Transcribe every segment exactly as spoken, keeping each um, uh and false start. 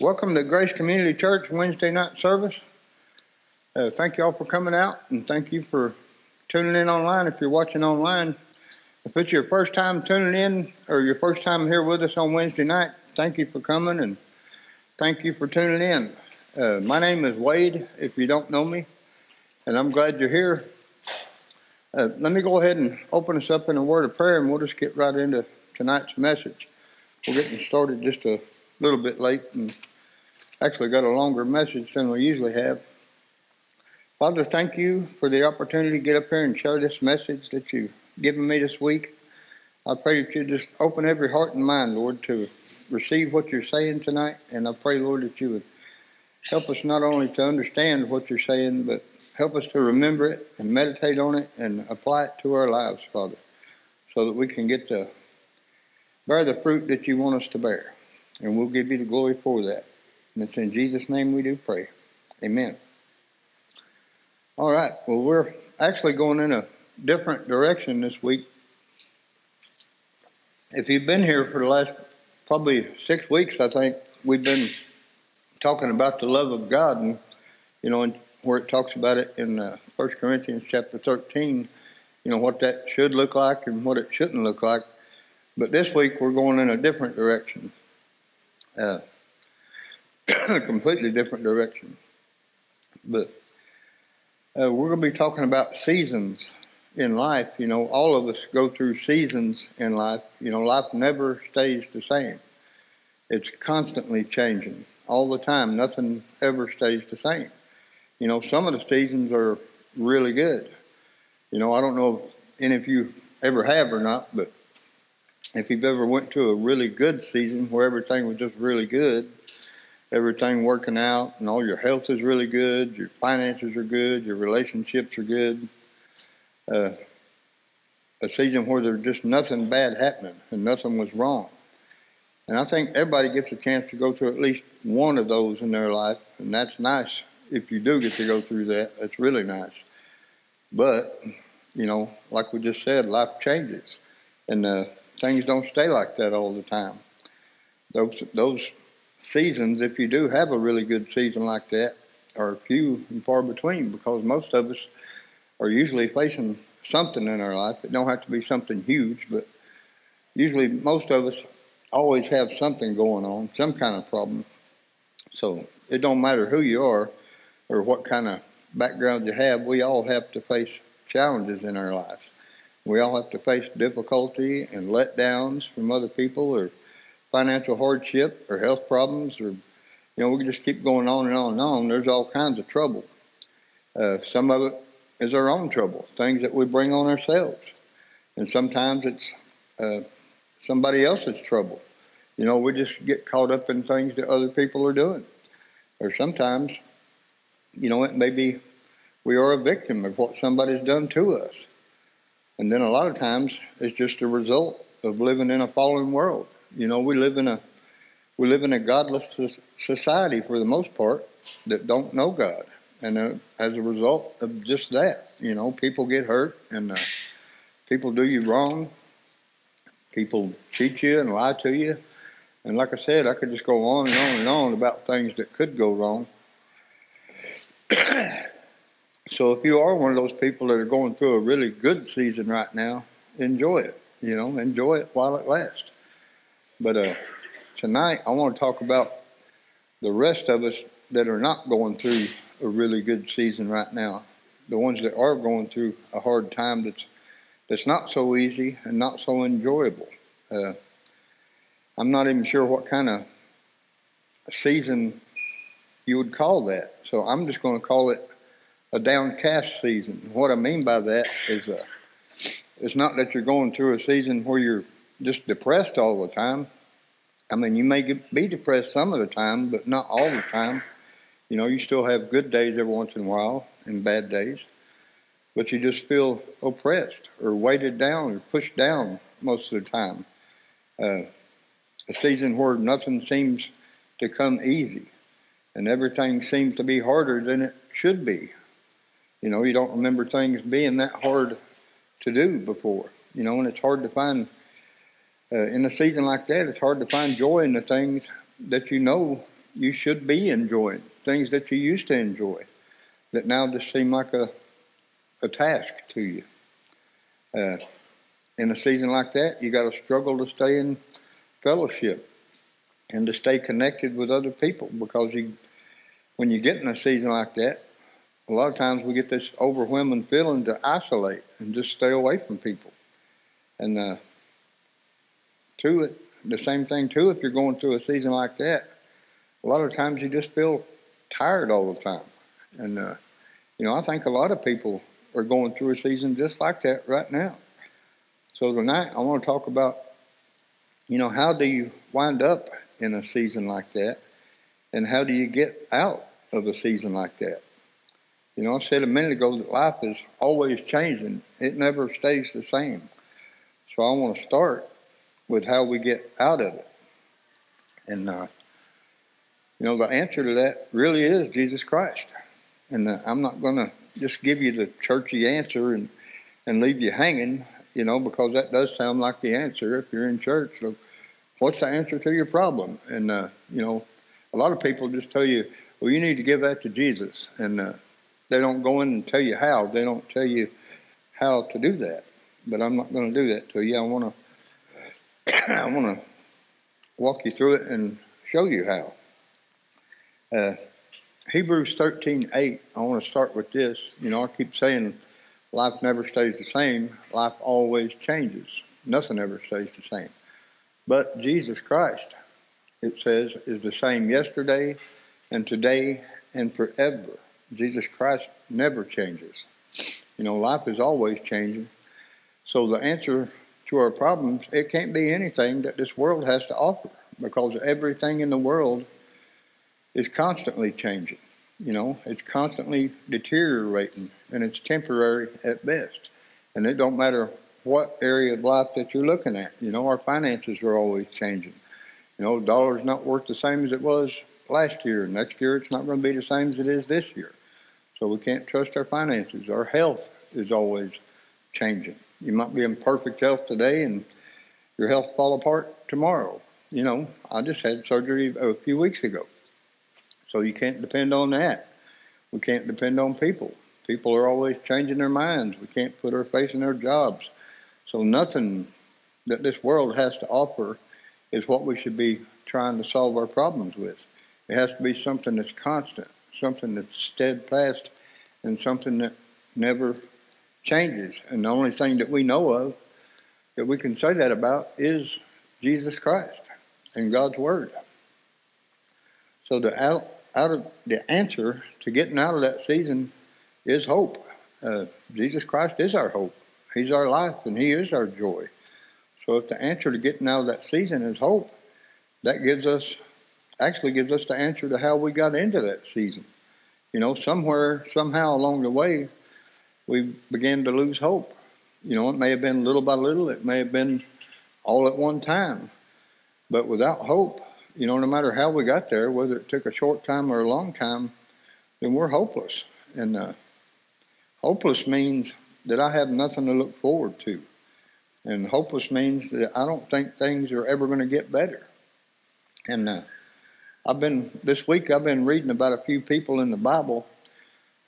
Welcome to Grace Community Church Wednesday night service. Uh, thank you all for coming out, and thank you for tuning in online. If you're watching online, if it's your first time tuning in or your first time here with us on Wednesday night, thank you for coming and thank you for tuning in. Uh, my name is Wade, if you don't know me, and I'm glad you're here. Uh, let me go ahead and open us up in a word of prayer, and we'll just get right into tonight's message. We're getting started just a little bit late, and actually got a longer message than we usually have. Father, thank you for the opportunity to get up here and share this message that you've given me this week. I pray that you just open every heart and mind, Lord, to receive what you're saying tonight, and I pray, Lord, that you would help us not only to understand what you're saying, but help us to remember it and meditate on it and apply it to our lives, Father, so that we can get to bear the fruit that you want us to bear. And we'll give you the glory for that. And it's in Jesus' name we do pray. Amen. All right. Well, we're actually going in a different direction this week. If you've been here for the last probably six weeks, I think, we've been talking about the love of God. And, you know, and where it talks about it in uh, First Corinthians chapter thirteen, you know, what that should look like and what it shouldn't look like. But this week we're going in a different direction. Uh, a completely different direction. But uh, we're going to be talking about seasons in life. You know, all of us go through seasons in life. You know, life never stays the same. It's constantly changing all the time. Nothing ever stays the same. You know, some of the seasons are really good. You know, I don't know if any of you ever have or not, but if you've ever went to a really good season where everything was just really good, everything working out, and all your health is really good, your finances are good, your relationships are good, uh, a season where there's just nothing bad happening and nothing was wrong. And I think everybody gets a chance to go through at least one of those in their life, and that's nice if you do get to go through that. That's really nice. But, you know, like we just said, life changes. And uh things don't stay like that all the time. Those those seasons, if you do have a really good season like that, are few and far between, because most of us are usually facing something in our life. It don't have to be something huge, but usually most of us always have something going on, some kind of problem. So it don't matter who you are or what kind of background you have, we all have to face challenges in our lives. We all have to face difficulty and letdowns from other people, or financial hardship, or health problems, or, you know, we can just keep going on and on and on. There's all kinds of trouble. Uh, some of it is our own trouble, things that we bring on ourselves. And sometimes it's uh, somebody else's trouble. You know, we just get caught up in things that other people are doing. Or sometimes, you know, it may be we are a victim of what somebody's done to us. And then a lot of times it's just a result of living in a fallen world. You know, we live in a we live in a godless society for the most part that don't know God, and uh, as a result of just that, you know, people get hurt, and uh, people do you wrong, people cheat you and lie to you, and like I said, I could just go on and on and on about things that could go wrong. So if you are one of those people that are going through a really good season right now, enjoy it, you know, enjoy it while it lasts. But uh, tonight I want to talk about the rest of us that are not going through a really good season right now, the ones that are going through a hard time that's that's not so easy and not so enjoyable. Uh, I'm not even sure what kind of season you would call that, so I'm just going to call it a downcast season. What I mean by that is uh, it's not that you're going through a season where you're just depressed all the time. I mean, you may get, be depressed some of the time, but not all the time. You know, you still have good days every once in a while and bad days, but you just feel oppressed or weighted down or pushed down most of the time. Uh, a season where nothing seems to come easy and everything seems to be harder than it should be. You know, you don't remember things being that hard to do before. You know, and it's hard to find, uh, in a season like that, it's hard to find joy in the things that you know you should be enjoying, things that you used to enjoy that now just seem like a a task to you. Uh, in a season like that, you got to struggle to stay in fellowship and to stay connected with other people, because you, when you get in a season like that, a lot of times we get this overwhelming feeling to isolate and just stay away from people. And uh, to it, the same thing too, if you're going through a season like that, a lot of times you just feel tired all the time. And, uh, you know, I think a lot of people are going through a season just like that right now. So tonight I want to talk about, you know, how do you wind up in a season like that? And how do you get out of a season like that? You know, I said a minute ago that life is always changing. It never stays the same. So I want to start with how we get out of it. And, uh, you know, the answer to that really is Jesus Christ. And uh, I'm not going to just give you the churchy answer and, and leave you hanging, you know, because that does sound like the answer if you're in church. So what's the answer to your problem? And, uh, you know, a lot of people just tell you, well, you need to give that to Jesus. And, uh, they don't go in and tell you how. They don't tell you how to do that. But I'm not going to do that to you. I want to I want to walk you through it and show you how. Uh, Hebrews thirteen eight, I want to start with this. You know, I keep saying life never stays the same. Life always changes. Nothing ever stays the same. But Jesus Christ, it says, is the same yesterday and today and forever. Jesus Christ never changes. You know, life is always changing. So the answer to our problems, it can't be anything that this world has to offer, because everything in the world is constantly changing. You know, it's constantly deteriorating, and it's temporary at best. And it don't matter what area of life that you're looking at. You know, our finances are always changing. You know, dollar's not worth the same as it was last year. Next year, it's not going to be the same as it is this year. So we can't trust our finances. Our health is always changing. You might be in perfect health today, and your health fall apart tomorrow. You know, I just had surgery a few weeks ago. So you can't depend on that. We can't depend on people. People are always changing their minds. We can't put our faith in their jobs. So nothing that this world has to offer is what we should be trying to solve our problems with. It has to be something that's constant, something that's steadfast, and something that never changes. And the only thing that we know of that we can say that about is Jesus Christ and God's Word. So the, out, out of the answer to getting out of that season is hope. Uh, Jesus Christ is our hope. He's our life, and He is our joy. So if the answer to getting out of that season is hope, that gives us actually gives us the answer to how we got into that season. You know, somewhere, somehow along the way, we began to lose hope. You know, it may have been little by little. It may have been all at one time. But without hope, you know, no matter how we got there, whether it took a short time or a long time, then we're hopeless. And uh, hopeless means that I have nothing to look forward to. And hopeless means that I don't think things are ever going to get better. And uh, I've been, this week I've been reading about a few people in the Bible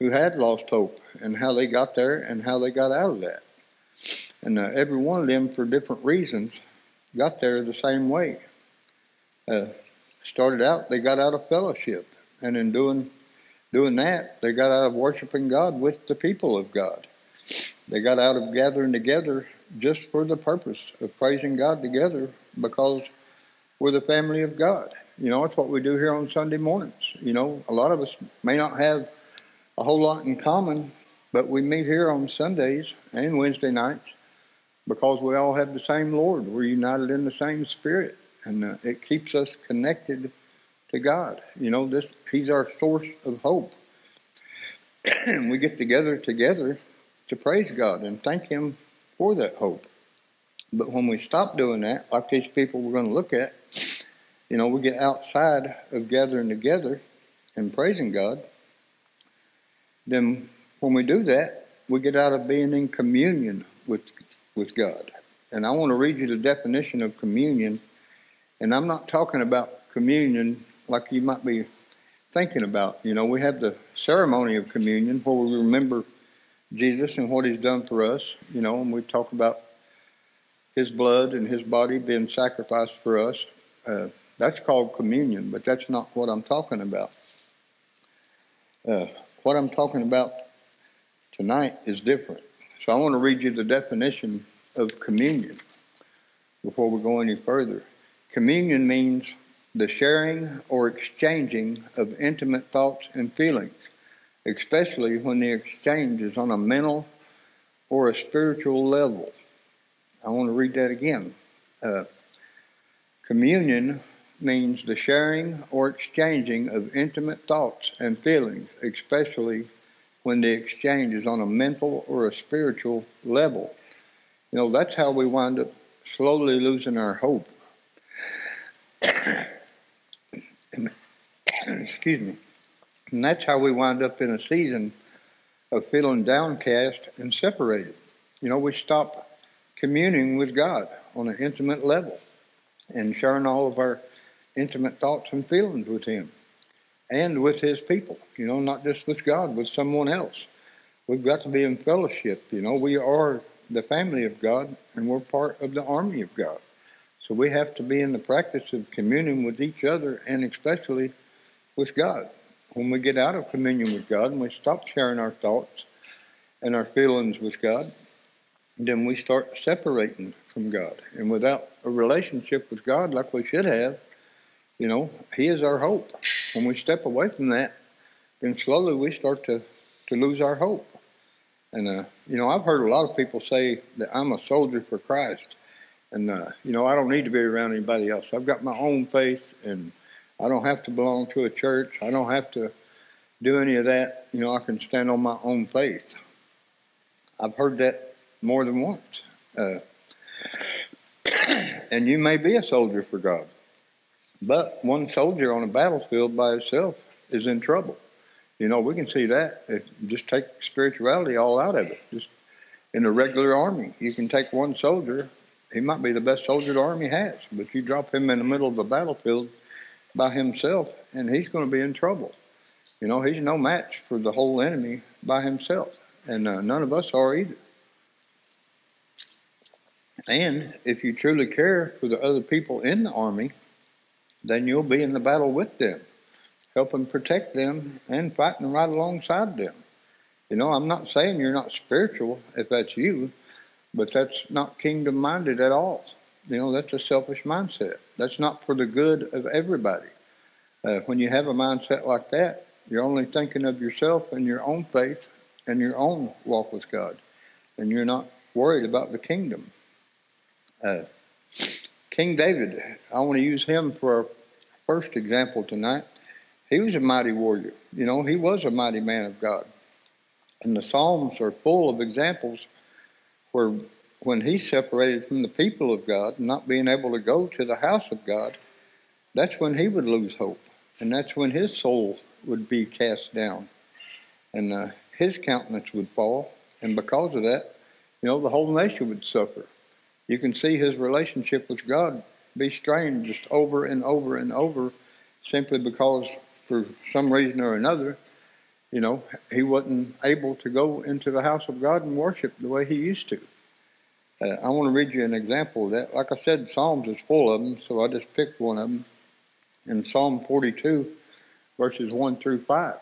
who had lost hope and how they got there and how they got out of that. And uh, every one of them, for different reasons, got there the same way. Uh, started out, they got out of fellowship. And in doing, doing that, they got out of worshiping God with the people of God. They got out of gathering together just for the purpose of praising God together, because we're the family of God. You know, it's what we do here on Sunday mornings. You know, a lot of us may not have a whole lot in common, but we meet here on Sundays and Wednesday nights because we all have the same Lord. We're united in the same Spirit, and uh, it keeps us connected to God. You know, this He's our source of hope. And we get together together to praise God and thank Him for that hope. But when we stop doing that, like these people we're going to look at, you know, we get outside of gathering together and praising God. Then when we do that, we get out of being in communion with with God. And I want to read you the definition of communion. And I'm not talking about communion like you might be thinking about. You know, we have the ceremony of communion where we remember Jesus and what he's done for us, you know, and we talk about his blood and his body being sacrificed for us. Uh, that's called communion, but that's not what I'm talking about. Uh, what I'm talking about tonight is different. So I want to read you the definition of communion before we go any further. Communion means the sharing or exchanging of intimate thoughts and feelings, especially when the exchange is on a mental or a spiritual level. I want to read that again. Uh, communion means the sharing or exchanging of intimate thoughts and feelings, especially when the exchange is on a mental or a spiritual level. You know, that's how we wind up slowly losing our hope. Excuse me. And that's how we wind up in a season of feeling downcast and separated. You know, we stop communing with God on an intimate level and sharing all of our intimate thoughts and feelings with him and with his people, you know, not just with God, with someone else. We've got to be in fellowship, you know. We are the family of God, and we're part of the army of God. So we have to be in the practice of communing with each other and especially with God. When we get out of communion with God and we stop sharing our thoughts and our feelings with God, then we start separating from God. And without a relationship with God like we should have, you know, he is our hope. When we step away from that, then slowly we start to, to lose our hope. And, uh, you know, I've heard a lot of people say that I'm a soldier for Christ. And, uh, you know, I don't need to be around anybody else. I've got my own faith, and I don't have to belong to a church. I don't have to do any of that. You know, I can stand on my own faith. I've heard that more than once. Uh, and you may be a soldier for God. But one soldier on a battlefield by himself is in trouble. You know, we can see that. It, just take spirituality all out of it. Just in the regular army, you can take one soldier. He might be the best soldier the army has, but you drop him in the middle of a battlefield by himself, and he's going to be in trouble. You know, he's no match for the whole enemy by himself, and uh, none of us are either. And if you truly care for the other people in the army, then you'll be in the battle with them, helping protect them and fighting right alongside them. You know, I'm not saying you're not spiritual if that's you, but that's not kingdom-minded at all. You know, that's a selfish mindset. That's not for the good of everybody. Uh, when you have a mindset like that, you're only thinking of yourself and your own faith and your own walk with God. And you're not worried about the kingdom. Uh, King David, I want to use him for our first example tonight. He was a mighty warrior. You know, he was a mighty man of God. And the Psalms are full of examples where when he separated from the people of God, not being able to go to the house of God, that's when he would lose hope. And that's when his soul would be cast down. And uh, his countenance would fall. And because of that, you know, the whole nation would suffer. You can see his relationship with God be strained just over and over and over simply because for some reason or another, you know, he wasn't able to go into the house of God and worship the way he used to. Uh, I want to read you an example of that. Like I said, Psalms is full of them, so I just picked one of them. In Psalm forty-two, verses one through five,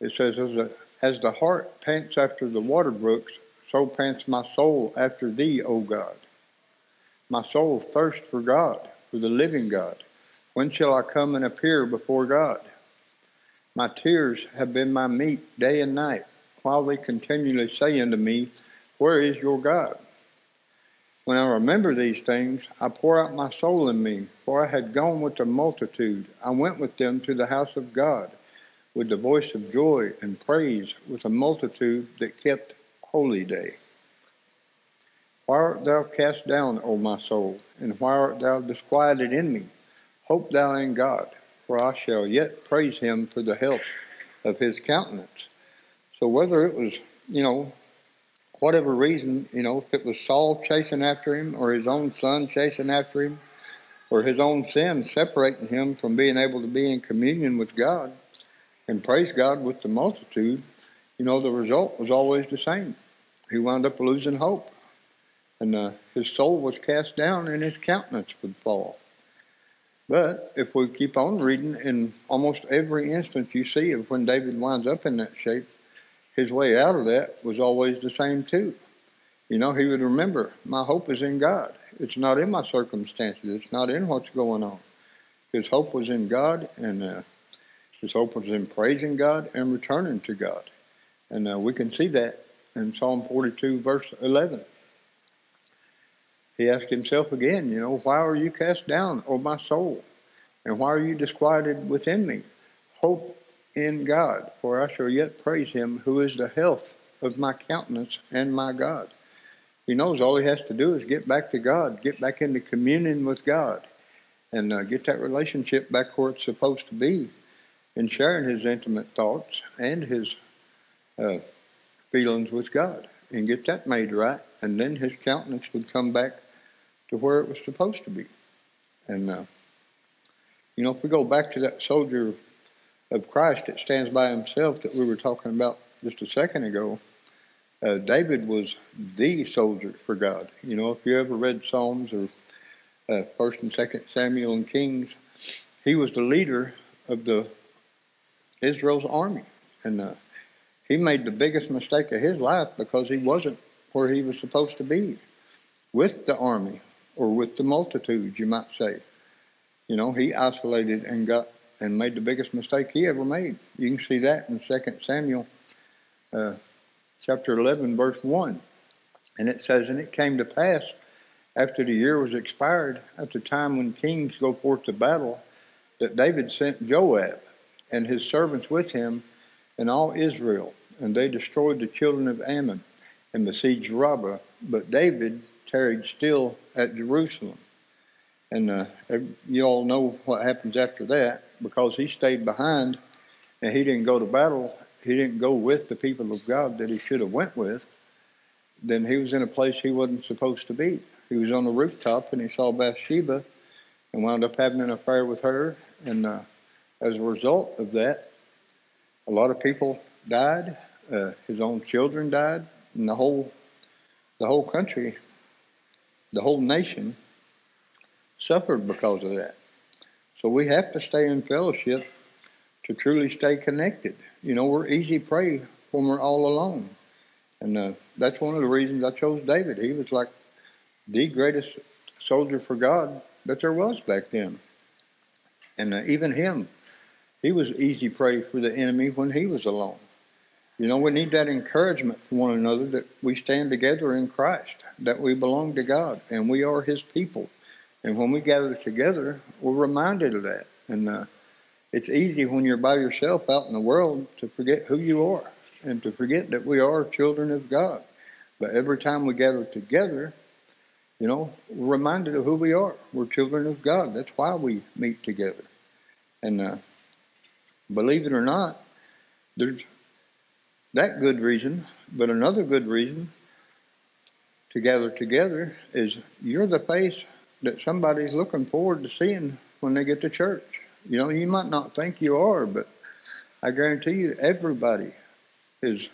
it says, As the, as the hart pants after the water brooks, so pants my soul after thee, O God. My soul thirsts for God, for the living God. When shall I come and appear before God? My tears have been my meat day and night, while they continually say unto me, Where is your God? When I remember these things, I pour out my soul in me, for I had gone with the multitude. I went with them to the house of God, with the voice of joy and praise, with a multitude that kept holy day. Why art thou cast down, O my soul, and why art thou disquieted in me? Hope thou in God. For I shall yet praise him for the help of his countenance. So whether it was, you know, whatever reason, you know, if it was Saul chasing after him or his own son chasing after him for his own sin separating him from being able to be in communion with God and praise God with the multitude, you know, the result was always the same. He wound up losing hope. And uh, his soul was cast down and his countenance would fall. But if we keep on reading, in almost every instance you see of when David winds up in that shape, his way out of that was always the same too. You know, he would remember, my hope is in God. It's not in my circumstances. It's not in what's going on. His hope was in God, and uh, his hope was in praising God and returning to God. And uh, we can see that in Psalm forty-two, verse eleven. He asked himself again, you know, why are you cast down, O my soul? And why are you disquieted within me? Hope in God, for I shall yet praise him who is the health of my countenance and my God. He knows all he has to do is get back to God, get back into communion with God, and uh, get that relationship back where it's supposed to be, in sharing his intimate thoughts and his uh, feelings with God, and get that made right, and then his countenance would come back to where it was supposed to be. And, uh, you know, if we go back to that soldier of Christ that stands by himself that we were talking about just a second ago, uh, David was the soldier for God. You know, if you ever read Psalms or uh, First and Second Samuel and Kings, he was the leader of the Israel's army. And uh, he made the biggest mistake of his life because he wasn't where he was supposed to be, with the army, or with the multitude, you might say. You know, he isolated and got and made the biggest mistake he ever made. You can see that in Second Samuel uh, chapter eleven, verse one. And it says, and it came to pass, after the year was expired, at the time when kings go forth to battle, that David sent Joab and his servants with him and all Israel, and they destroyed the children of Ammon and besieged Rabbah, but David tarried still at Jerusalem. And uh, you all know what happens after that, because he stayed behind and he didn't go to battle. He didn't go with the people of God that he should have went with. Then he was in a place he wasn't supposed to be. He was on the rooftop and he saw Bathsheba and wound up having an affair with her. And uh, as a result of that, a lot of people died. Uh, his own children died. And the whole, the whole country, the whole nation suffered because of that. So we have to stay in fellowship to truly stay connected. You know, we're easy prey when we're all alone. And uh, that's one of the reasons I chose David. He was like the greatest soldier for God that there was back then. And uh, even him, he was easy prey for the enemy when he was alone. You know, we need that encouragement from one another that we stand together in Christ, that we belong to God, and we are his people. And when we gather together, we're reminded of that. And uh, it's easy when you're by yourself out in the world to forget who you are and to forget that we are children of God. But every time we gather together, you know, we're reminded of who we are. We're children of God. That's why we meet together. And uh, believe it or not, there's that good reason, but another good reason to gather together is you're the face that somebody's looking forward to seeing when they get to church. You know, you might not think you are, but I guarantee you everybody is,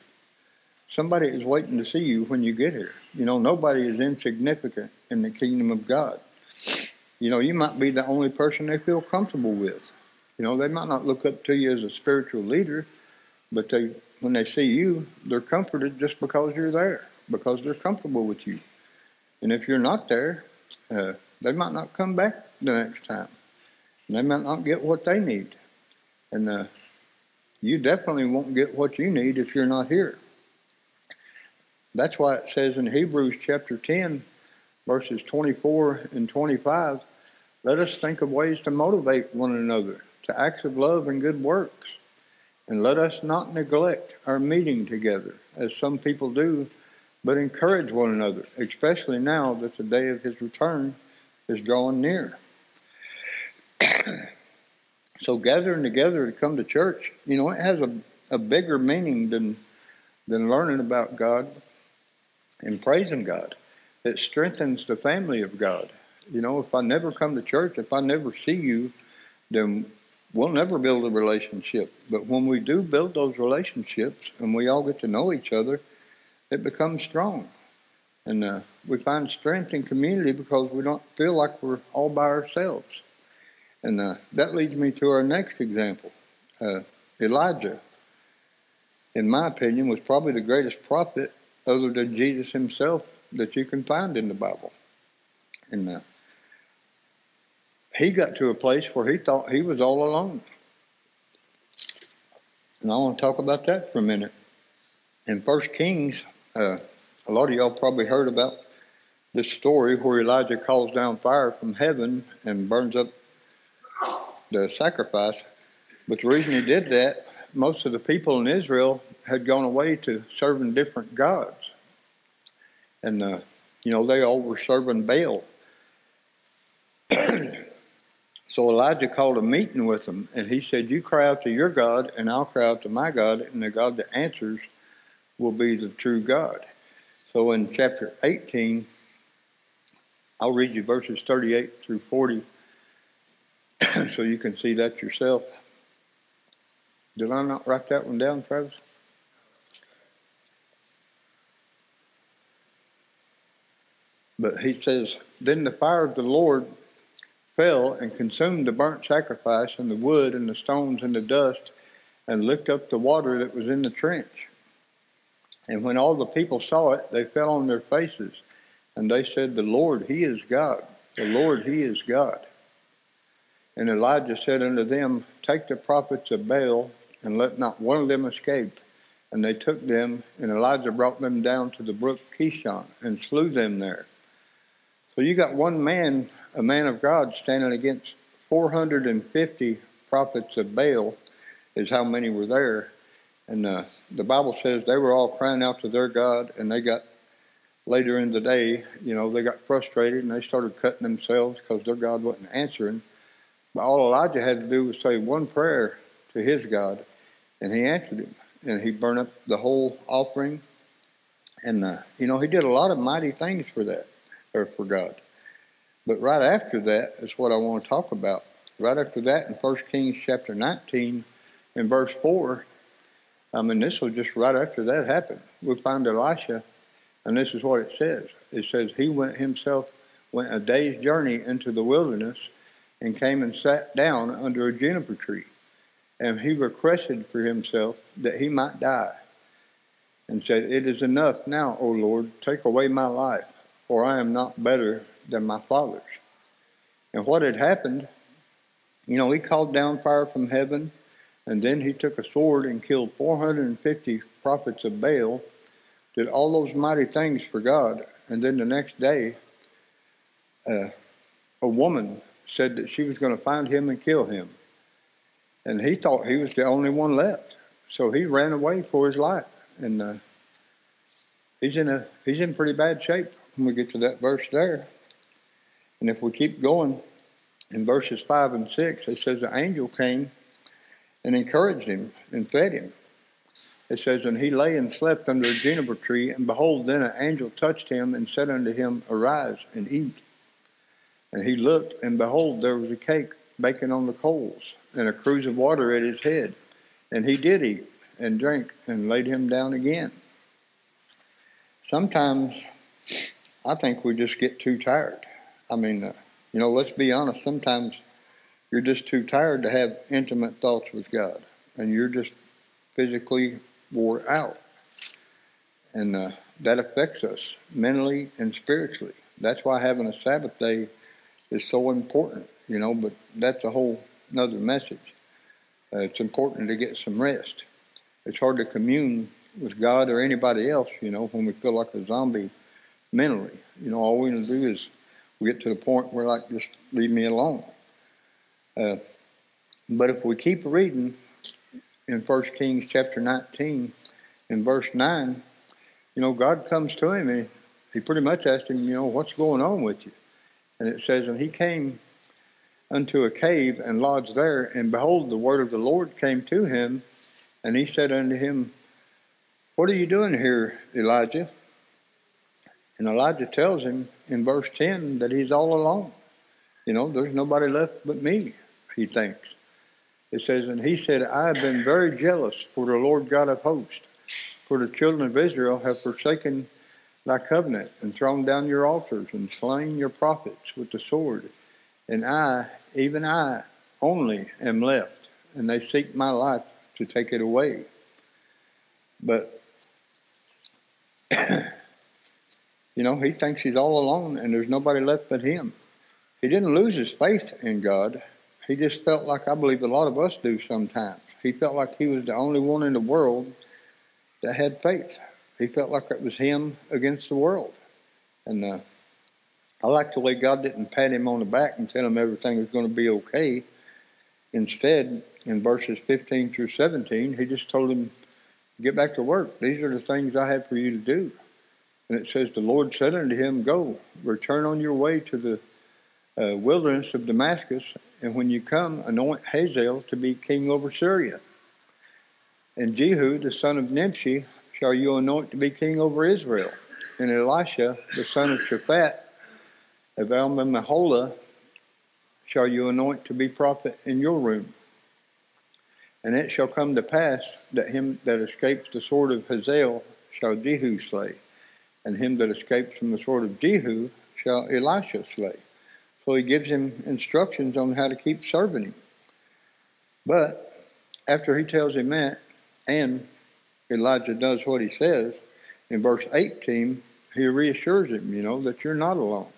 somebody is waiting to see you when you get here. You know, nobody is insignificant in the kingdom of God. You know, you might be the only person they feel comfortable with. You know, they might not look up to you as a spiritual leader, but they, when they see you, they're comforted just because you're there, because they're comfortable with you. And if you're not there, uh, they might not come back the next time. And they might not get what they need. And uh, you definitely won't get what you need if you're not here. That's why it says in Hebrews chapter ten, verses twenty-four and twenty-five, let us think of ways to motivate one another to acts of love and good works. And let us not neglect our meeting together, as some people do, but encourage one another, especially now that the day of his return is drawing near. So gathering together to come to church, you know, it has a, a bigger meaning than, than learning about God and praising God. It strengthens the family of God. You know, if I never come to church, if I never see you, then we'll never build a relationship. But when we do build those relationships and we all get to know each other, it becomes strong. And uh, we find strength in community because we don't feel like we're all by ourselves. And uh, that leads me to our next example. Uh, Elijah, in my opinion, was probably the greatest prophet other than Jesus himself that you can find in the Bible. And uh, he got to a place where he thought he was all alone. And I want to talk about that for a minute. In First Kings, uh, a lot of y'all probably heard about this story where Elijah calls down fire from heaven and burns up the sacrifice. But the reason he did that, most of the people in Israel had gone away to serving different gods. And, uh, you know, they all were serving Baal. So Elijah called a meeting with them, and he said, you cry out to your God, and I'll cry out to my God, and the God that answers will be the true God. So in chapter eighteen, I'll read you verses thirty-eight through forty, so you can see that yourself. Did I not write that one down, Travis? But he says, then the fire of the Lord fell and consumed the burnt sacrifice and the wood and the stones and the dust and licked up the water that was in the trench. And when all the people saw it, they fell on their faces and they said, the Lord, he is God. The Lord, he is God. And Elijah said unto them, take the prophets of Baal and let not one of them escape. And they took them, and Elijah brought them down to the brook Kishon and slew them there. So you got one man, a man of God, standing against four hundred fifty prophets of Baal, is how many were there. And uh, the Bible says they were all crying out to their God, and they got, later in the day, you know, they got frustrated, and they started cutting themselves because their God wasn't answering. But all Elijah had to do was say one prayer to his God, and he answered him. And he burned up the whole offering. And, uh, you know, he did a lot of mighty things for that, or for God. But right after that is what I want to talk about. Right after that, in First Kings chapter nineteen, in verse four, I mean, this was just right after that happened. We find Elisha, and this is what it says. It says, he went himself, went a day's journey into the wilderness and came and sat down under a juniper tree. And he requested for himself that he might die, and said, it is enough now, O Lord, take away my life, for I am not better than my fathers. And what had happened, you know, he called down fire from heaven, and then he took a sword and killed four hundred fifty prophets of Baal, did all those mighty things for God. And then the next day, uh, a woman said that she was going to find him and kill him. And he thought he was the only one left, so he ran away for his life. And uh, he's in a he's in pretty bad shape when we get to that verse there. And if we keep going, in verses five and six, it says the angel came and encouraged him and fed him. It says, and he lay and slept under a juniper tree, and behold, then an angel touched him and said unto him, arise and eat. And he looked, and behold, there was a cake baking on the coals, and a cruse of water at his head. And he did eat and drink and laid him down again. Sometimes I think we just get too tired. I mean, uh, you know, let's be honest. Sometimes you're just too tired to have intimate thoughts with God, and you're just physically wore out. And uh, that affects us mentally and spiritually. That's why having a Sabbath day is so important, you know, but that's a whole another message. Uh, it's important to get some rest. It's hard to commune with God or anybody else, you know, when we feel like a zombie mentally. You know, all we can do is we get to the point where, like, just leave me alone. Uh, but if we keep reading in First Kings chapter nineteen, in verse nine, you know, God comes to him and he pretty much asked him, you know, what's going on with you? And it says, and he came unto a cave and lodged there, and behold, the word of the Lord came to him, and he said unto him, what are you doing here, Elijah? And Elijah tells him in verse ten that he's all alone. You know, there's nobody left but me, he thinks. It says, and he said, I have been very jealous for the Lord God of hosts, for the children of Israel have forsaken thy covenant, and thrown down your altars, and slain your prophets with the sword. And I, even I, only am left, and they seek my life to take it away. But, you know, he thinks he's all alone, and there's nobody left but him. He didn't lose his faith in God. He just felt like, I believe a lot of us do sometimes. He felt like he was the only one in the world that had faith. He felt like it was him against the world. And uh, I like the way God didn't pat him on the back and tell him everything was going to be okay. Instead, in verses fifteen through seventeen, he just told him, get back to work. These are the things I have for you to do. And it says, the Lord said unto him, go, return on your way to the uh, wilderness of Damascus, and when you come, anoint Hazael to be king over Syria. And Jehu, the son of Nimshi, shall you anoint to be king over Israel. And Elisha, the son of Shaphat, of Alma-Mehola, shall you anoint to be prophet in your room. And it shall come to pass that him that escapes the sword of Hazael shall Jehu slay, and him that escapes from the sword of Jehu shall Elisha slay. So he gives him instructions on how to keep serving him. But after he tells him that, and Elijah does what he says, in verse eighteen, he reassures him, you know, that you're not alone.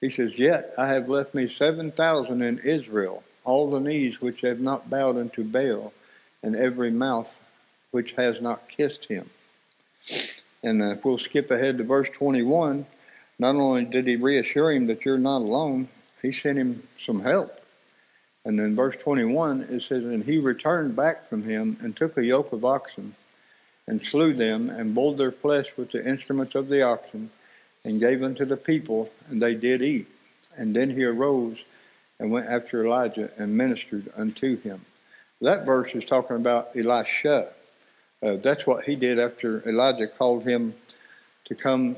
He says, yet I have left me seven thousand in Israel, all the knees which have not bowed unto Baal, and every mouth which has not kissed him. And uh, if we'll skip ahead to verse twenty-one, not only did he reassure him that you're not alone, he sent him some help. And then verse twenty-one, it says, and he returned back from him and took a yoke of oxen, and slew them, and boiled their flesh with the instruments of the oxen, and gave unto the people, and they did eat. And then he arose and went after Elijah and ministered unto him. That verse is talking about Elisha. Uh, that's what he did after Elijah called him to come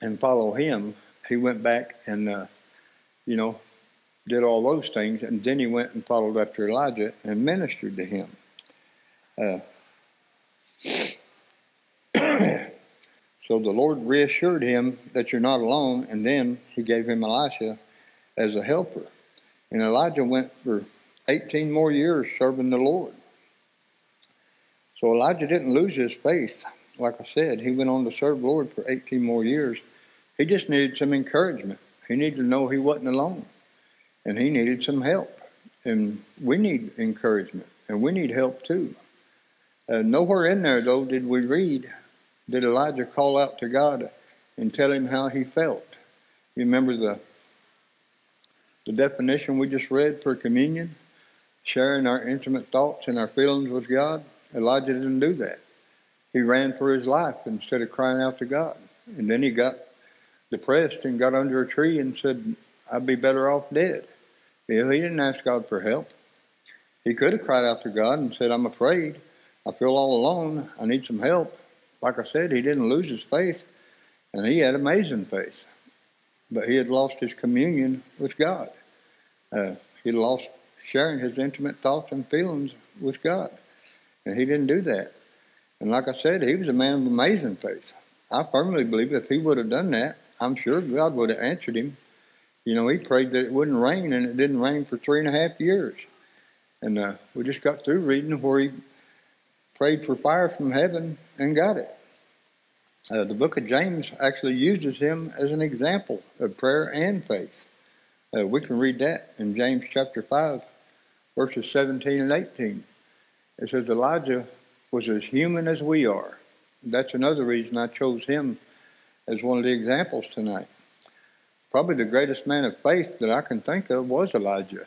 and follow him. He went back and, uh, you know, did all those things, and then he went and followed after Elijah and ministered to him. Uh, So the Lord reassured him that you're not alone, and then he gave him Elisha as a helper. And Elijah went for eighteen more years serving the Lord. So Elijah didn't lose his faith. Like I said, he went on to serve the Lord for eighteen more years. He just needed some encouragement. He needed to know he wasn't alone, and he needed some help. And we need encouragement, and we need help too. Uh, nowhere in there, though, did we read, did Elijah call out to God and tell him how he felt. You remember the, the definition we just read for communion? Sharing our intimate thoughts and our feelings with God. Elijah didn't do that. He ran for his life instead of crying out to God. And then he got depressed and got under a tree and said, I'd be better off dead. He didn't ask God for help. He could have cried out to God and said, I'm afraid. I feel all alone. I need some help. Like I said, he didn't lose his faith, and he had amazing faith. But he had lost his communion with God. Uh, he lost sharing his intimate thoughts and feelings with God, and he didn't do that. And like I said, he was a man of amazing faith. I firmly believe if he would have done that, I'm sure God would have answered him. You know, he prayed that it wouldn't rain, and it didn't rain for three and a half years. And uh, we just got through reading where he prayed for fire from heaven and got it. Uh, the book of James actually uses him as an example of prayer and faith. Uh, we can read that in James chapter five, verses seventeen and eighteen. It says, Elijah was as human as we are. That's another reason I chose him as one of the examples tonight. Probably the greatest man of faith that I can think of was Elijah.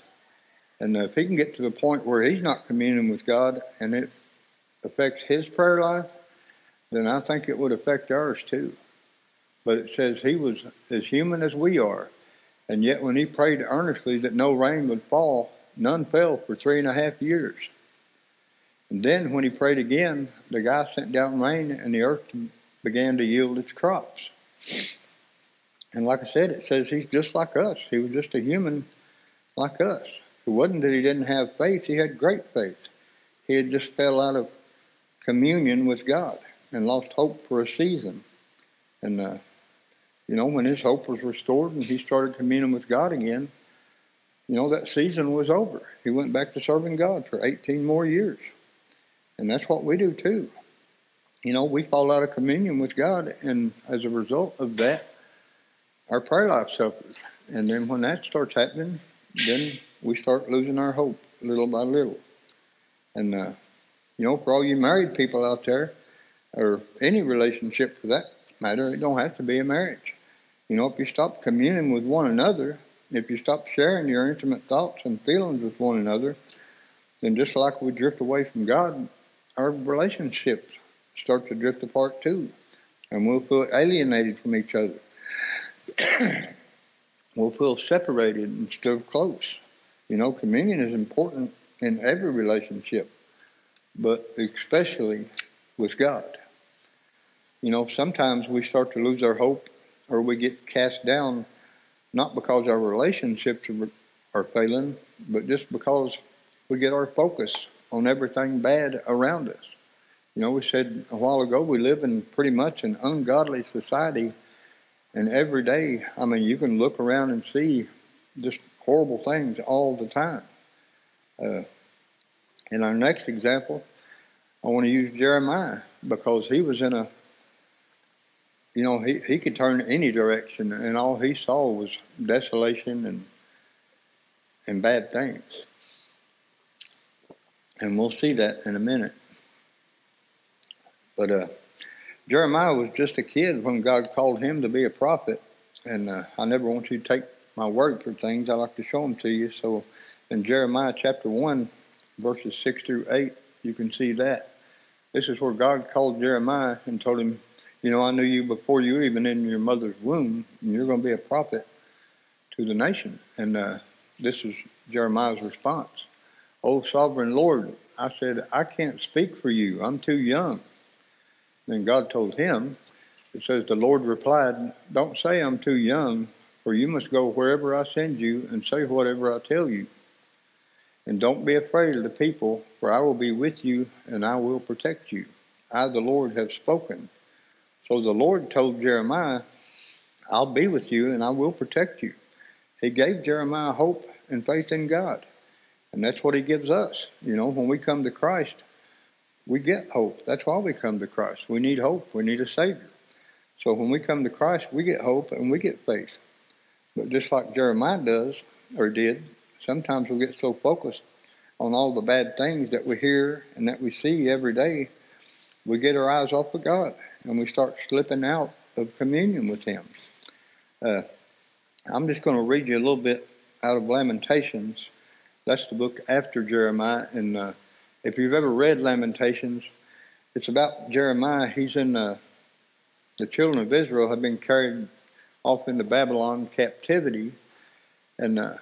And if he can get to the point where he's not communing with God and it affects his prayer life, then I think it would affect ours too. But it says he was as human as we are, and yet when he prayed earnestly that no rain would fall, none fell for three and a half years. And then when he prayed again, the guy sent down rain, and the earth began to yield its crops. And like I said, it says he's just like us. He was just a human like us. It wasn't that he didn't have faith. He had great faith. He had just fell out of communion with God and lost hope for a season. And, uh, you know, when his hope was restored and he started communing with God again, you know, that season was over. He went back to serving God for eighteen more years. And that's what we do too. You know, we fall out of communion with God, and as a result of that, our prayer life suffers. And then when that starts happening, then we start losing our hope little by little. And, uh, you know, for all you married people out there, or any relationship for that matter, it don't have to be a marriage. You know, if you stop communing with one another, if you stop sharing your intimate thoughts and feelings with one another, then just like we drift away from God, our relationships start to drift apart too. And we'll feel alienated from each other. We'll feel separated instead of close. You know, communion is important in every relationship, but especially with God. You know, sometimes we start to lose our hope, or we get cast down, not because our relationships are failing, but just because we get our focus on everything bad around us. You know, we said a while ago, we live in pretty much an ungodly society. And every day, I mean, you can look around and see just horrible things all the time. Uh, in our next example, I want to use Jeremiah, because he was in a, you know, he, he could turn any direction, and all he saw was desolation and and bad things. And we'll see that in a minute. But uh, Jeremiah was just a kid when God called him to be a prophet. And uh, I never want you to take my word for things. I like to show them to you. So in Jeremiah chapter one, verses six through eight, you can see that. This is where God called Jeremiah and told him, you know, I knew you before you were even in your mother's womb, and you're going to be a prophet to the nation. And uh, this is Jeremiah's response. O sovereign Lord, I said, I can't speak for you. I'm too young. Then God told him, it says, the Lord replied, don't say I'm too young, for you must go wherever I send you and say whatever I tell you. And don't be afraid of the people, for I will be with you and I will protect you. I, the Lord, have spoken. So the Lord told Jeremiah, I'll be with you and I will protect you. He gave Jeremiah hope and faith in God. And that's what he gives us. You know, when we come to Christ, we get hope. That's why we come to Christ. We need hope. We need a Savior. So when we come to Christ, we get hope and we get faith. But just like Jeremiah does, or did, sometimes we get so focused on all the bad things that we hear and that we see every day, we get our eyes off of God and we start slipping out of communion with Him. Uh, I'm just going to read you a little bit out of Lamentations. That's the book after Jeremiah. And uh, if you've ever read Lamentations, it's about Jeremiah. He's in uh, the children of Israel have been carried off into Babylon captivity, and uh,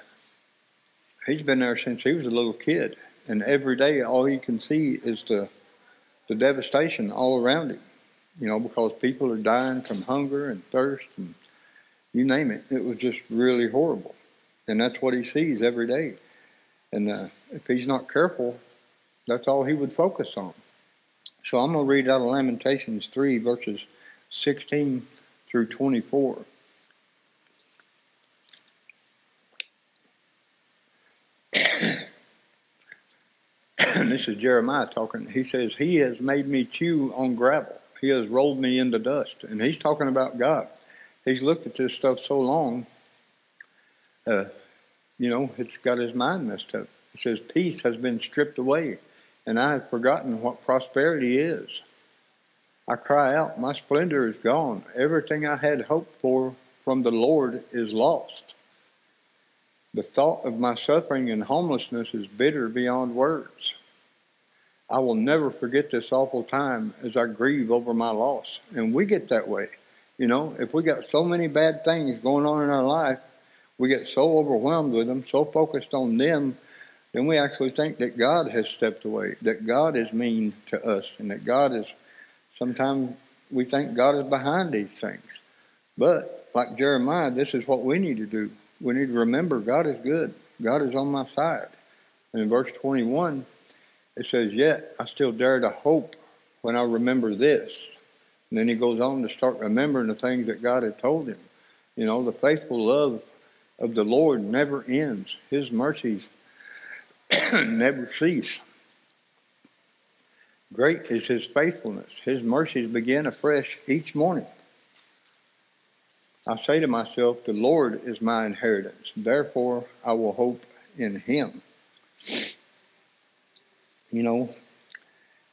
he's been there since he was a little kid. And every day, all he can see is the the devastation all around him. You know, because people are dying from hunger and thirst, and you name it. It was just really horrible, and that's what he sees every day. And uh, if he's not careful, that's all he would focus on. So I'm going to read out of Lamentations three, verses sixteen through twenty-four. This is Jeremiah talking. He says, He has made me chew on gravel. He has rolled me into dust. And he's talking about God. He's looked at this stuff so long, uh, you know, it's got his mind messed up. It says, peace has been stripped away, and I have forgotten what prosperity is. I cry out, my splendor is gone. Everything I had hoped for from the Lord is lost. The thought of my suffering and homelessness is bitter beyond words. I will never forget this awful time as I grieve over my loss. And we get that way. You know, if we got so many bad things going on in our life, we get so overwhelmed with them, so focused on them, then we actually think that God has stepped away, that God is mean to us, and that God is, sometimes we think God is behind these things. But like Jeremiah, this is what we need to do. We need to remember God is good. God is on my side. And in verse twenty-one, it says, yet I still dare to hope when I remember this. And then he goes on to start remembering the things that God had told him. You know, the faithful love of the Lord never ends. His mercies never cease. Great is his faithfulness. His mercies begin afresh each morning. I say to myself, the Lord is my inheritance. Therefore, I will hope in him. You know,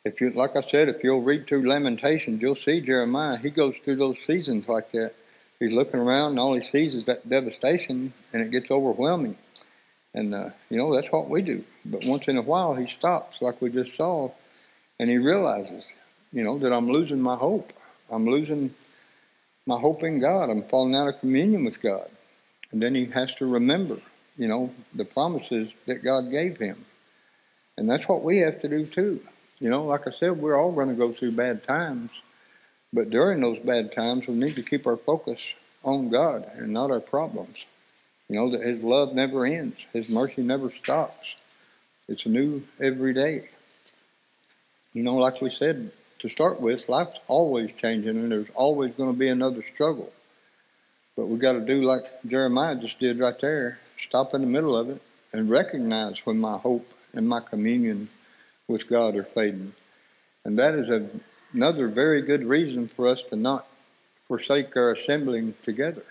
if you, like I said, if you'll read through Lamentations, you'll see Jeremiah. He goes through those seasons like that. He's looking around and all he sees is that devastation, and it gets overwhelming. And, uh, you know, that's what we do. But once in a while, he stops like we just saw, and he realizes, you know, that I'm losing my hope. I'm losing my hope in God. I'm falling out of communion with God. And then he has to remember, you know, the promises that God gave him. And that's what we have to do too. You know, like I said, we're all going to go through bad times. But during those bad times, we need to keep our focus on God and not our problems. You know, that his love never ends. His mercy never stops. It's new every day. You know, like we said, to start with, life's always changing and there's always going to be another struggle. But we've got to do like Jeremiah just did right there, stop in the middle of it and recognize when my hope and my communion with God are fading. And that is a another very good reason for us to not forsake our assembling together.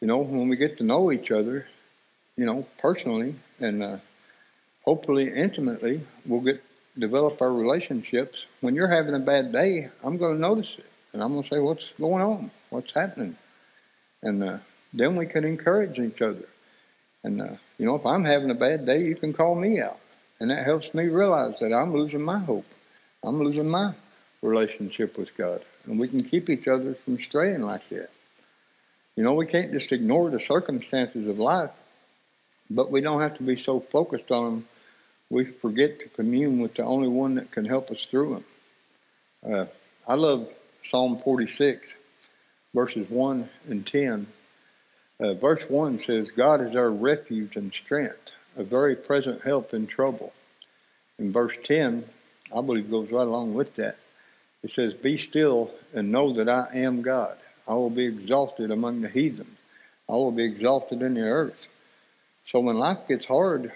You know, when we get to know each other, you know, personally and uh, hopefully intimately, we'll get develop our relationships. When you're having a bad day, I'm going to notice it. And I'm going to say, what's going on? What's happening? And uh, then we can encourage each other. And, uh, you know, if I'm having a bad day, you can call me out. And that helps me realize that I'm losing my hope. I'm losing my relationship with God. And we can keep each other from straying like that. You know, we can't just ignore the circumstances of life, but we don't have to be so focused on them we forget to commune with the only one that can help us through them. Uh, I love Psalm forty-six, verses one and ten. Uh, verse one says, God is our refuge and strength, a very present help in trouble. And verse ten, I believe, goes right along with that. It says, be still and know that I am God. I will be exalted among the heathen. I will be exalted in the earth. So when life gets hard,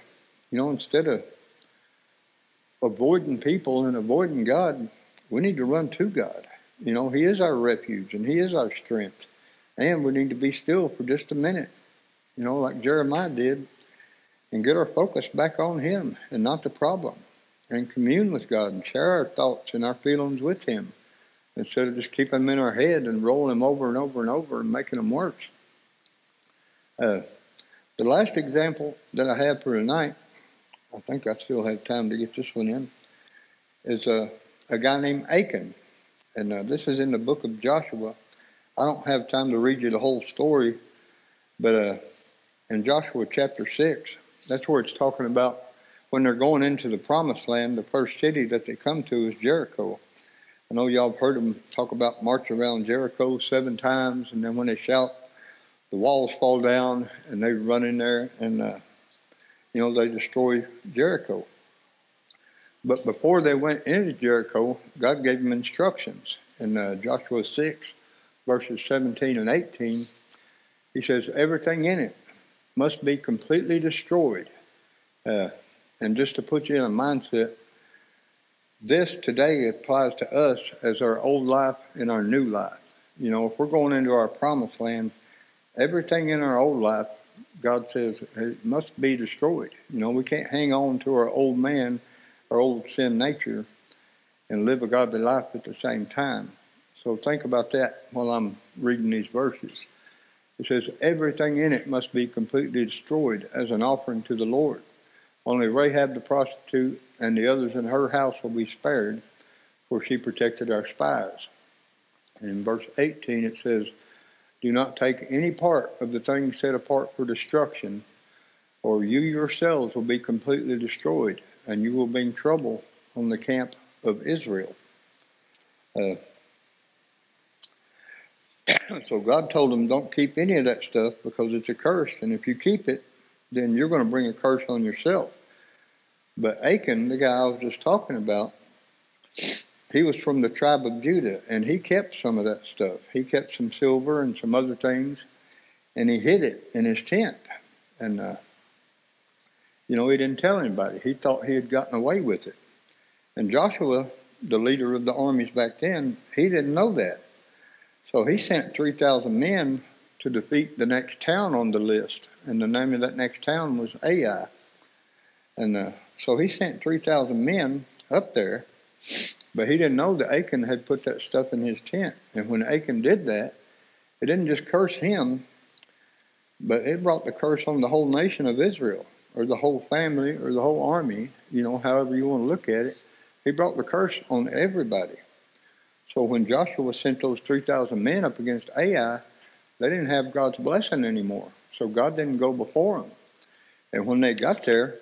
you know, instead of avoiding people and avoiding God, we need to run to God. You know, he is our refuge and he is our strength. And we need to be still for just a minute, you know, like Jeremiah did, and get our focus back on him and not the problem, and commune with God and share our thoughts and our feelings with him instead of just keeping them in our head and rolling them over and over and over and making them worse. Uh, the last example that I have for tonight, I think I still have time to get this one in, is a, a guy named Achan. And uh, this is in the book of Joshua. I don't have time to read you the whole story, but uh, in Joshua chapter six, that's where it's talking about when they're going into the promised land, the first city that they come to is Jericho. I know y'all have heard them talk about march around Jericho seven times, and then when they shout, the walls fall down, and they run in there, and uh, you know, they destroy Jericho. But before they went into Jericho, God gave them instructions. In uh, Joshua six, verses seventeen and eighteen, he says, everything in it must be completely destroyed. Uh, and just to put you in a mindset, this today applies to us as our old life and our new life. You know, if we're going into our promised land, everything in our old life, God says it must be destroyed. You know, we can't hang on to our old man, our old sin nature, and live a godly life at the same time. So think about that while I'm reading these verses. It says, everything in it must be completely destroyed as an offering to the Lord. Only Rahab the prostitute and the others in her house will be spared, for she protected our spies. And in verse eighteen it says, do not take any part of the things set apart for destruction, or you yourselves will be completely destroyed, and you will be in trouble on the camp of Israel. Uh, So God told them, don't keep any of that stuff because it's a curse. And if you keep it, then you're going to bring a curse on yourself. But Achan, the guy I was just talking about, he was from the tribe of Judah, and he kept some of that stuff. He kept some silver and some other things, and he hid it in his tent. And, uh, you know, he didn't tell anybody. He thought he had gotten away with it. And Joshua, the leader of the armies back then, he didn't know that. So he sent three thousand men to defeat the next town on the list. And the name of that next town was Ai. And uh, so he sent three thousand men up there, but he didn't know that Achan had put that stuff in his tent. And when Achan did that, it didn't just curse him, but it brought the curse on the whole nation of Israel, or the whole family, or the whole army, you know, however you want to look at it. He brought the curse on everybody. So when Joshua sent those three thousand men up against Ai, they didn't have God's blessing anymore. So God didn't go before them. And when they got there,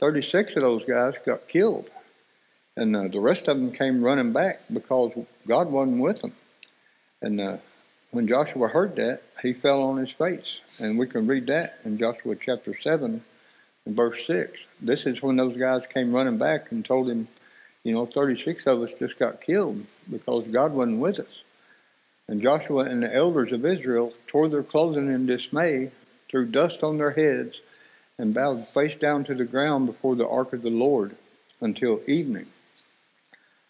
thirty-six of those guys got killed. And uh, the rest of them came running back because God wasn't with them. And uh, when Joshua heard that, he fell on his face. And we can read that in Joshua chapter seven. In verse six, this is when those guys came running back and told him, you know, thirty-six of us just got killed because God wasn't with us. And Joshua and the elders of Israel tore their clothing in dismay, threw dust on their heads, and bowed face down to the ground before the ark of the Lord until evening.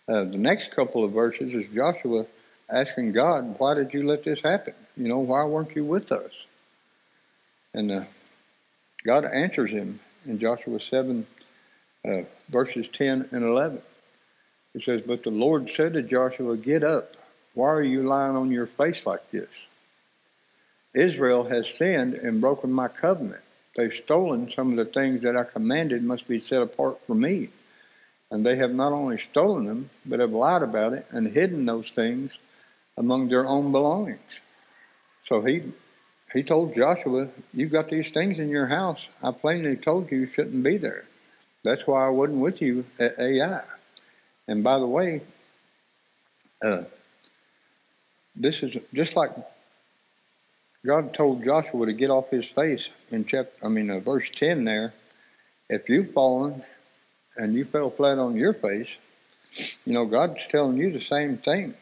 Uh, the next couple of verses is Joshua asking God, why did you let this happen? You know, why weren't you with us? And uh, God answers him. In Joshua seven, uh, verses ten and eleven, it says, "But the Lord said to Joshua, get up. Why are you lying on your face like this? Israel has sinned and broken my covenant. They've stolen some of the things that I commanded must be set apart for me. And they have not only stolen them, but have lied about it and hidden those things among their own belongings." So he... He told Joshua, you've got these things in your house. I plainly told you you shouldn't be there. That's why I wasn't with you at Ai. And by the way, uh, this is just like God told Joshua to get off his face in chapter, I mean, uh, verse ten there. If you've fallen and you fell flat on your face, you know, God's telling you the same thing.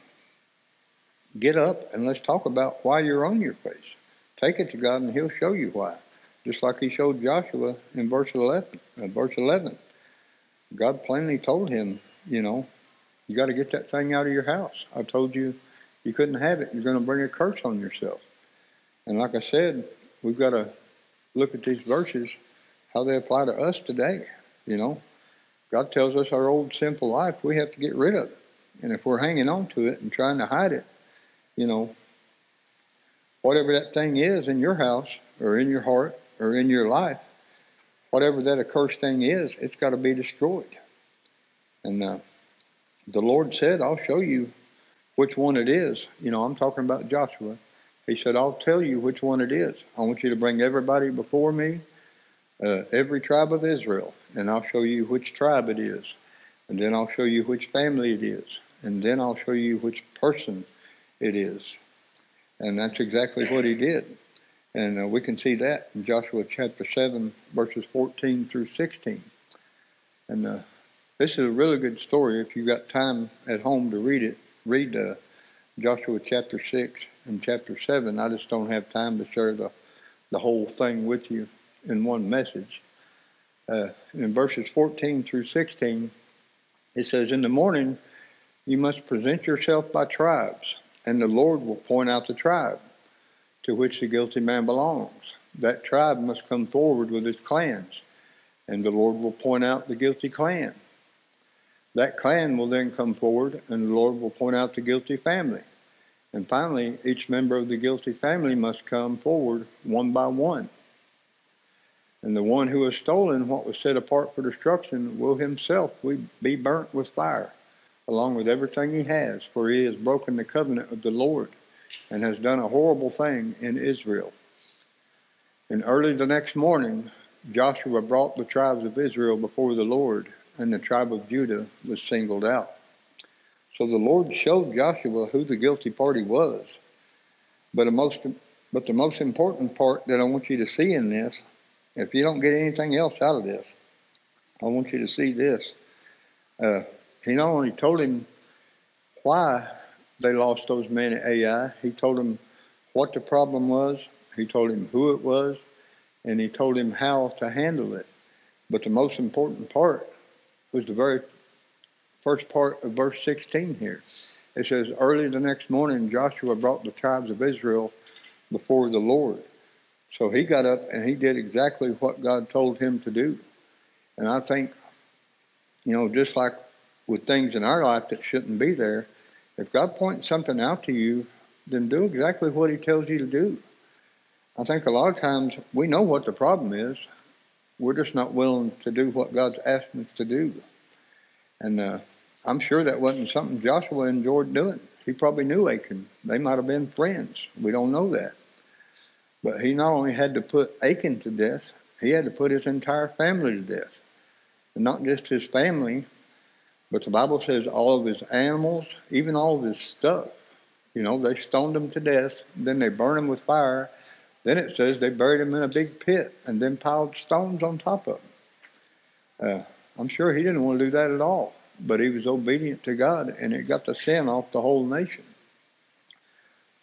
Get up and let's talk about why you're on your face. Take it to God and he'll show you why. Just like he showed Joshua in verse eleven. Uh, verse eleven. God plainly told him, you know, you got to get that thing out of your house. I told you you couldn't have it. You're going to bring a curse on yourself. And like I said, we've got to look at these verses, how they apply to us today. You know, God tells us our old sinful life, we have to get rid of it. And if we're hanging on to it and trying to hide it, you know, whatever that thing is in your house or in your heart or in your life, whatever that accursed thing is, it's got to be destroyed. And uh, the Lord said, I'll show you which one it is. You know, I'm talking about Joshua. He said, I'll tell you which one it is. I want you to bring everybody before me, uh, every tribe of Israel, and I'll show you which tribe it is. And then I'll show you which family it is. And then I'll show you which person it is. And that's exactly what he did. And uh, we can see that in Joshua chapter seven, verses fourteen through sixteen. And uh, this is a really good story. If you've got time at home to read it, read uh, Joshua chapter six and chapter seven. I just don't have time to share the, the whole thing with you in one message. Uh, in verses fourteen through sixteen, it says, "In the morning you must present yourself by tribes, and the Lord will point out the tribe to which the guilty man belongs. That tribe must come forward with its clans, and the Lord will point out the guilty clan. That clan will then come forward, and the Lord will point out the guilty family. And finally, each member of the guilty family must come forward one by one. And the one who has stolen what was set apart for destruction will himself be burnt with fire, along with everything he has, for he has broken the covenant of the Lord and has done a horrible thing in Israel." And early the next morning, Joshua brought the tribes of Israel before the Lord, and the tribe of Judah was singled out. So the Lord showed Joshua who the guilty party was. But, a most, but the most important part that I want you to see in this, if you don't get anything else out of this, I want you to see this. Uh, he not only told him why they lost those men at Ai, he told him what the problem was, he told him who it was, and he told him how to handle it. But the most important part was the very first part of verse sixteen here. It says, early the next morning, Joshua brought the tribes of Israel before the Lord. So he got up and he did exactly what God told him to do. And I think, you know, just like with things in our life that shouldn't be there, if God points something out to you, then do exactly what he tells you to do. I think a lot of times we know what the problem is. We're just not willing to do what God's asked us to do. And uh, I'm sure that wasn't something Joshua enjoyed doing. He probably knew Achan. They might have been friends. We don't know that. But he not only had to put Achan to death, he had to put his entire family to death. And not just his family, but the Bible says all of his animals, even all of his stuff. You know, they stoned him to death, then they burned him with fire. Then it says they buried him in a big pit and then piled stones on top of him. Uh, I'm sure he didn't want to do that at all, but he was obedient to God, and it got the sin off the whole nation.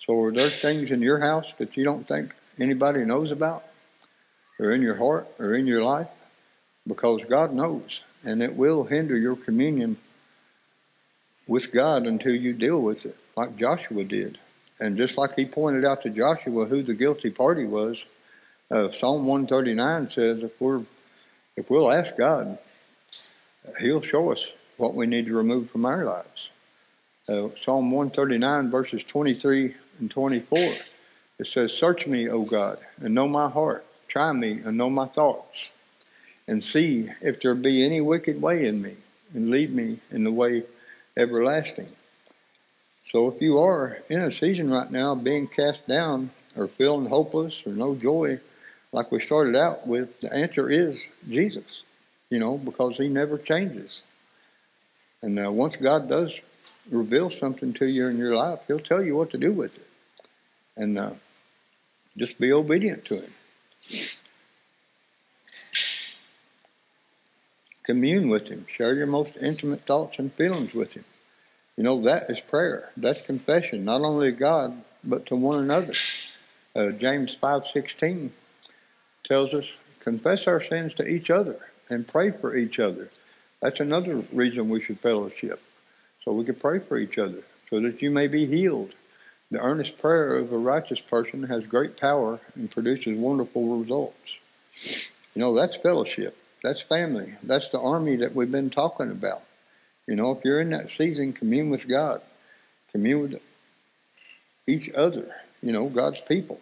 So are there things in your house that you don't think anybody knows about, or in your heart, or in your life? Because God knows, and it will hinder your communion with God until you deal with it, like Joshua did. And just like he pointed out to Joshua who the guilty party was, uh, Psalm one thirty-nine says if, we're, if we'll ask God, he'll show us what we need to remove from our lives. Uh, Psalm one thirty-nine, verses twenty-three and twenty-four, it says, search me, O God, and know my heart. Try me and know my thoughts, and see if there be any wicked way in me, and lead me in the way everlasting. So if you are in a season right now being cast down or feeling hopeless or no joy, like we started out with, the answer is Jesus, you know, because he never changes. And uh, once God does reveal something to you in your life, he'll tell you what to do with it. And uh, just be obedient to him. Commune with him. Share your most intimate thoughts and feelings with him. You know, that is prayer. That's confession, not only to God, but to one another. Uh, James five sixteen tells us, confess our sins to each other and pray for each other. That's another reason we should fellowship, so we can pray for each other, so that you may be healed. The earnest prayer of a righteous person has great power and produces wonderful results. You know, that's fellowship. That's family. That's the army that we've been talking about. You know, if you're in that season, commune with God. Commune with each other, you know, God's people.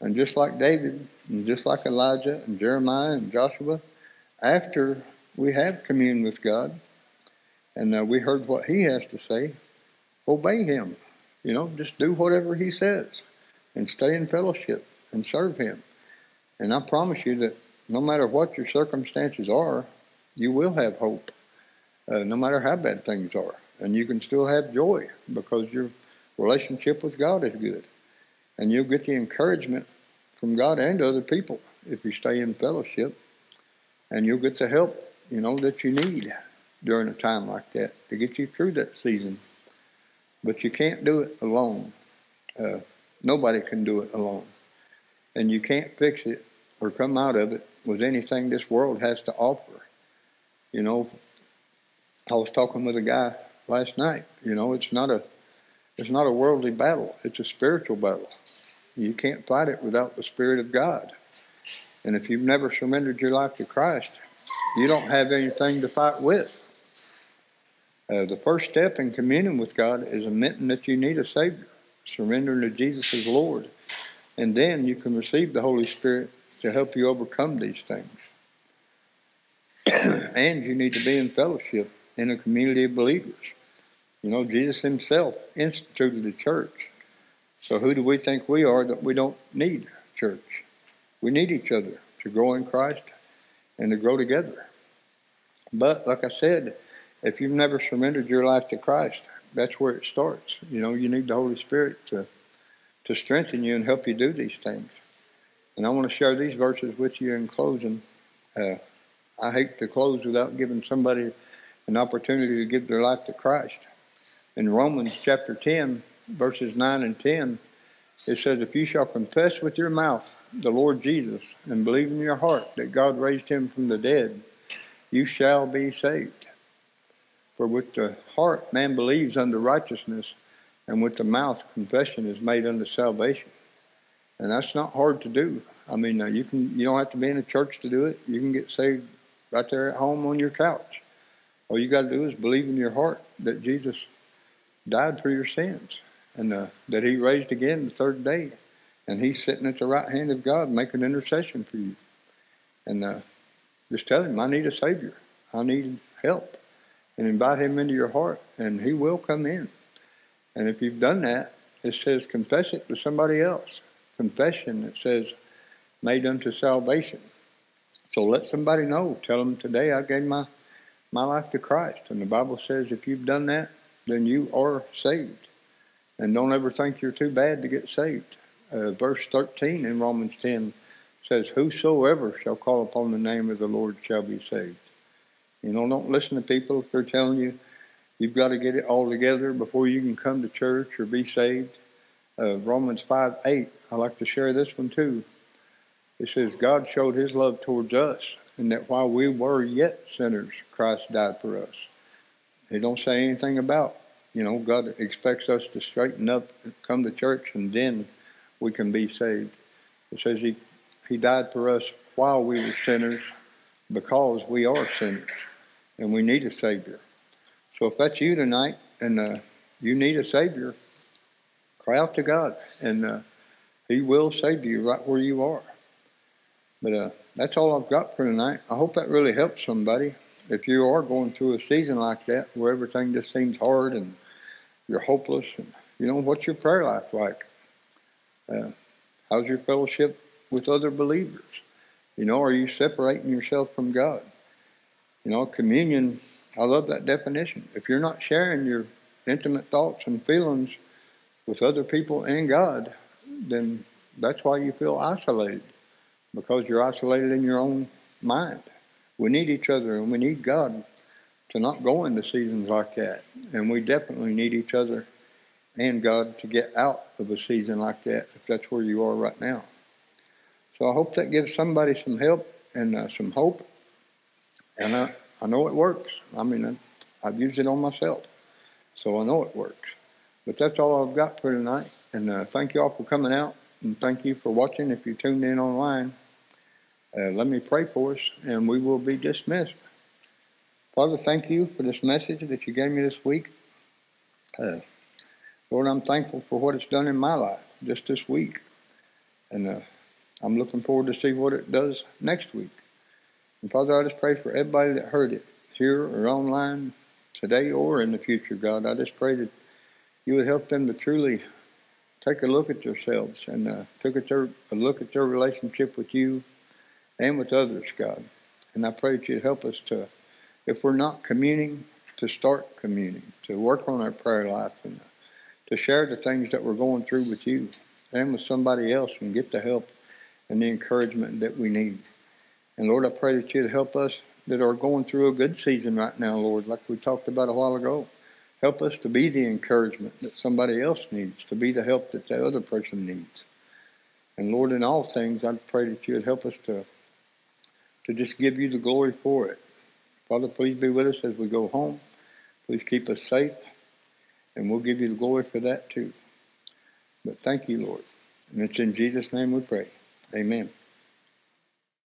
And just like David, and just like Elijah, and Jeremiah, and Joshua, after we have communed with God, and uh, we heard what he has to say, obey him. You know, just do whatever he says, and stay in fellowship, and serve him. And I promise you that no matter what your circumstances are, you will have hope. Uh, no matter how bad things are. And you can still have joy because your relationship with God is good. And you'll get the encouragement from God and other people if you stay in fellowship. And you'll get the help, you know, that you need during a time like that to get you through that season. But you can't do it alone. Uh, nobody can do it alone. And you can't fix it or come out of it with anything this world has to offer. You know, I was talking with a guy last night. You know, it's not a it's not a worldly battle. It's a spiritual battle. You can't fight it without the Spirit of God. And if you've never surrendered your life to Christ, you don't have anything to fight with. Uh, the first step in communion with God is admitting that you need a Savior, surrendering to Jesus as Lord. And then you can receive the Holy Spirit to help you overcome these things. And you need to be in fellowship in a community of believers. You know, Jesus himself instituted the church. So who do we think we are that we don't need church? We need each other to grow in Christ and to grow together. But like I said, if you've never surrendered your life to Christ, that's where it starts. You know, you need the Holy Spirit to to strengthen you and help you do these things. And I want to share these verses with you in closing. Uh, I hate to close without giving somebody an opportunity to give their life to Christ. In Romans chapter ten, verses nine and ten, it says, "If you shall confess with your mouth the Lord Jesus and believe in your heart that God raised him from the dead, you shall be saved. For with the heart man believes unto righteousness, and with the mouth confession is made unto salvation." And that's not hard to do. I mean, you can you don't have to be in a church to do it. You can get saved right there at home on your couch. All you got to do is believe in your heart that Jesus died for your sins, and uh, that he raised again the third day, and he's sitting at the right hand of God making intercession for you. And uh, just tell him, I need a Savior. I need help. And invite him into your heart, and he will come in. And if you've done that, it says confess it to somebody else. Confession, it says, made unto salvation. So let somebody know. Tell them, today I gave my, my life to Christ. And the Bible says if you've done that, then you are saved. And don't ever think you're too bad to get saved. Uh, verse thirteen in Romans ten says, "Whosoever shall call upon the name of the Lord shall be saved." You know, don't listen to people if they're telling you you've got to get it all together before you can come to church or be saved. Uh, Romans five eight, I like to share this one too. It says, "God showed his love towards us, and that while we were yet sinners, Christ died for us." They don't say anything about, you know, God expects us to straighten up, come to church, and then we can be saved. It says he, he died for us while we were sinners, because we are sinners and we need a Savior. So if that's you tonight and uh, you need a Savior, cry out to God, and uh, he will save you right where you are. But uh, that's all I've got for tonight. I hope that really helps somebody. If you are going through a season like that where everything just seems hard and you're hopeless, and you know, what's your prayer life like? Uh, how's your fellowship with other believers? You know, are you separating yourself from God? You know, communion, I love that definition. If you're not sharing your intimate thoughts and feelings with other people and God, then that's why you feel isolated, because you're isolated in your own mind. We need each other, and we need God to not go into seasons like that. And we definitely need each other and God to get out of a season like that, if that's where you are right now. So I hope that gives somebody some help and uh, some hope. And I, I know it works. I mean, I've used it on myself, so I know it works. But that's all I've got for tonight. And uh, thank you all for coming out, and thank you for watching if you tuned in online. Uh, let me pray for us, and we will be dismissed. Father, thank you for this message that you gave me this week. Uh, Lord, I'm thankful for what it's done in my life just this week. And uh, I'm looking forward to see what it does next week. And Father, I just pray for everybody that heard it, here or online, today or in the future, God. I just pray that you would help them to truly take a look at themselves and uh, take a, ter- a look at their relationship with you and with others, God. And I pray that you'd help us to, if we're not communing, to start communing, to work on our prayer life, and to share the things that we're going through with you and with somebody else, and get the help and the encouragement that we need. And Lord, I pray that you'd help us that are going through a good season right now, Lord, like we talked about a while ago. Help us to be the encouragement that somebody else needs, to be the help that the other person needs. And Lord, in all things, I pray that you'd help us to to just give you the glory for it. Father, please be with us as we go home. Please keep us safe, and we'll give you the glory for that too. But thank you, Lord. And it's in Jesus' name we pray. Amen.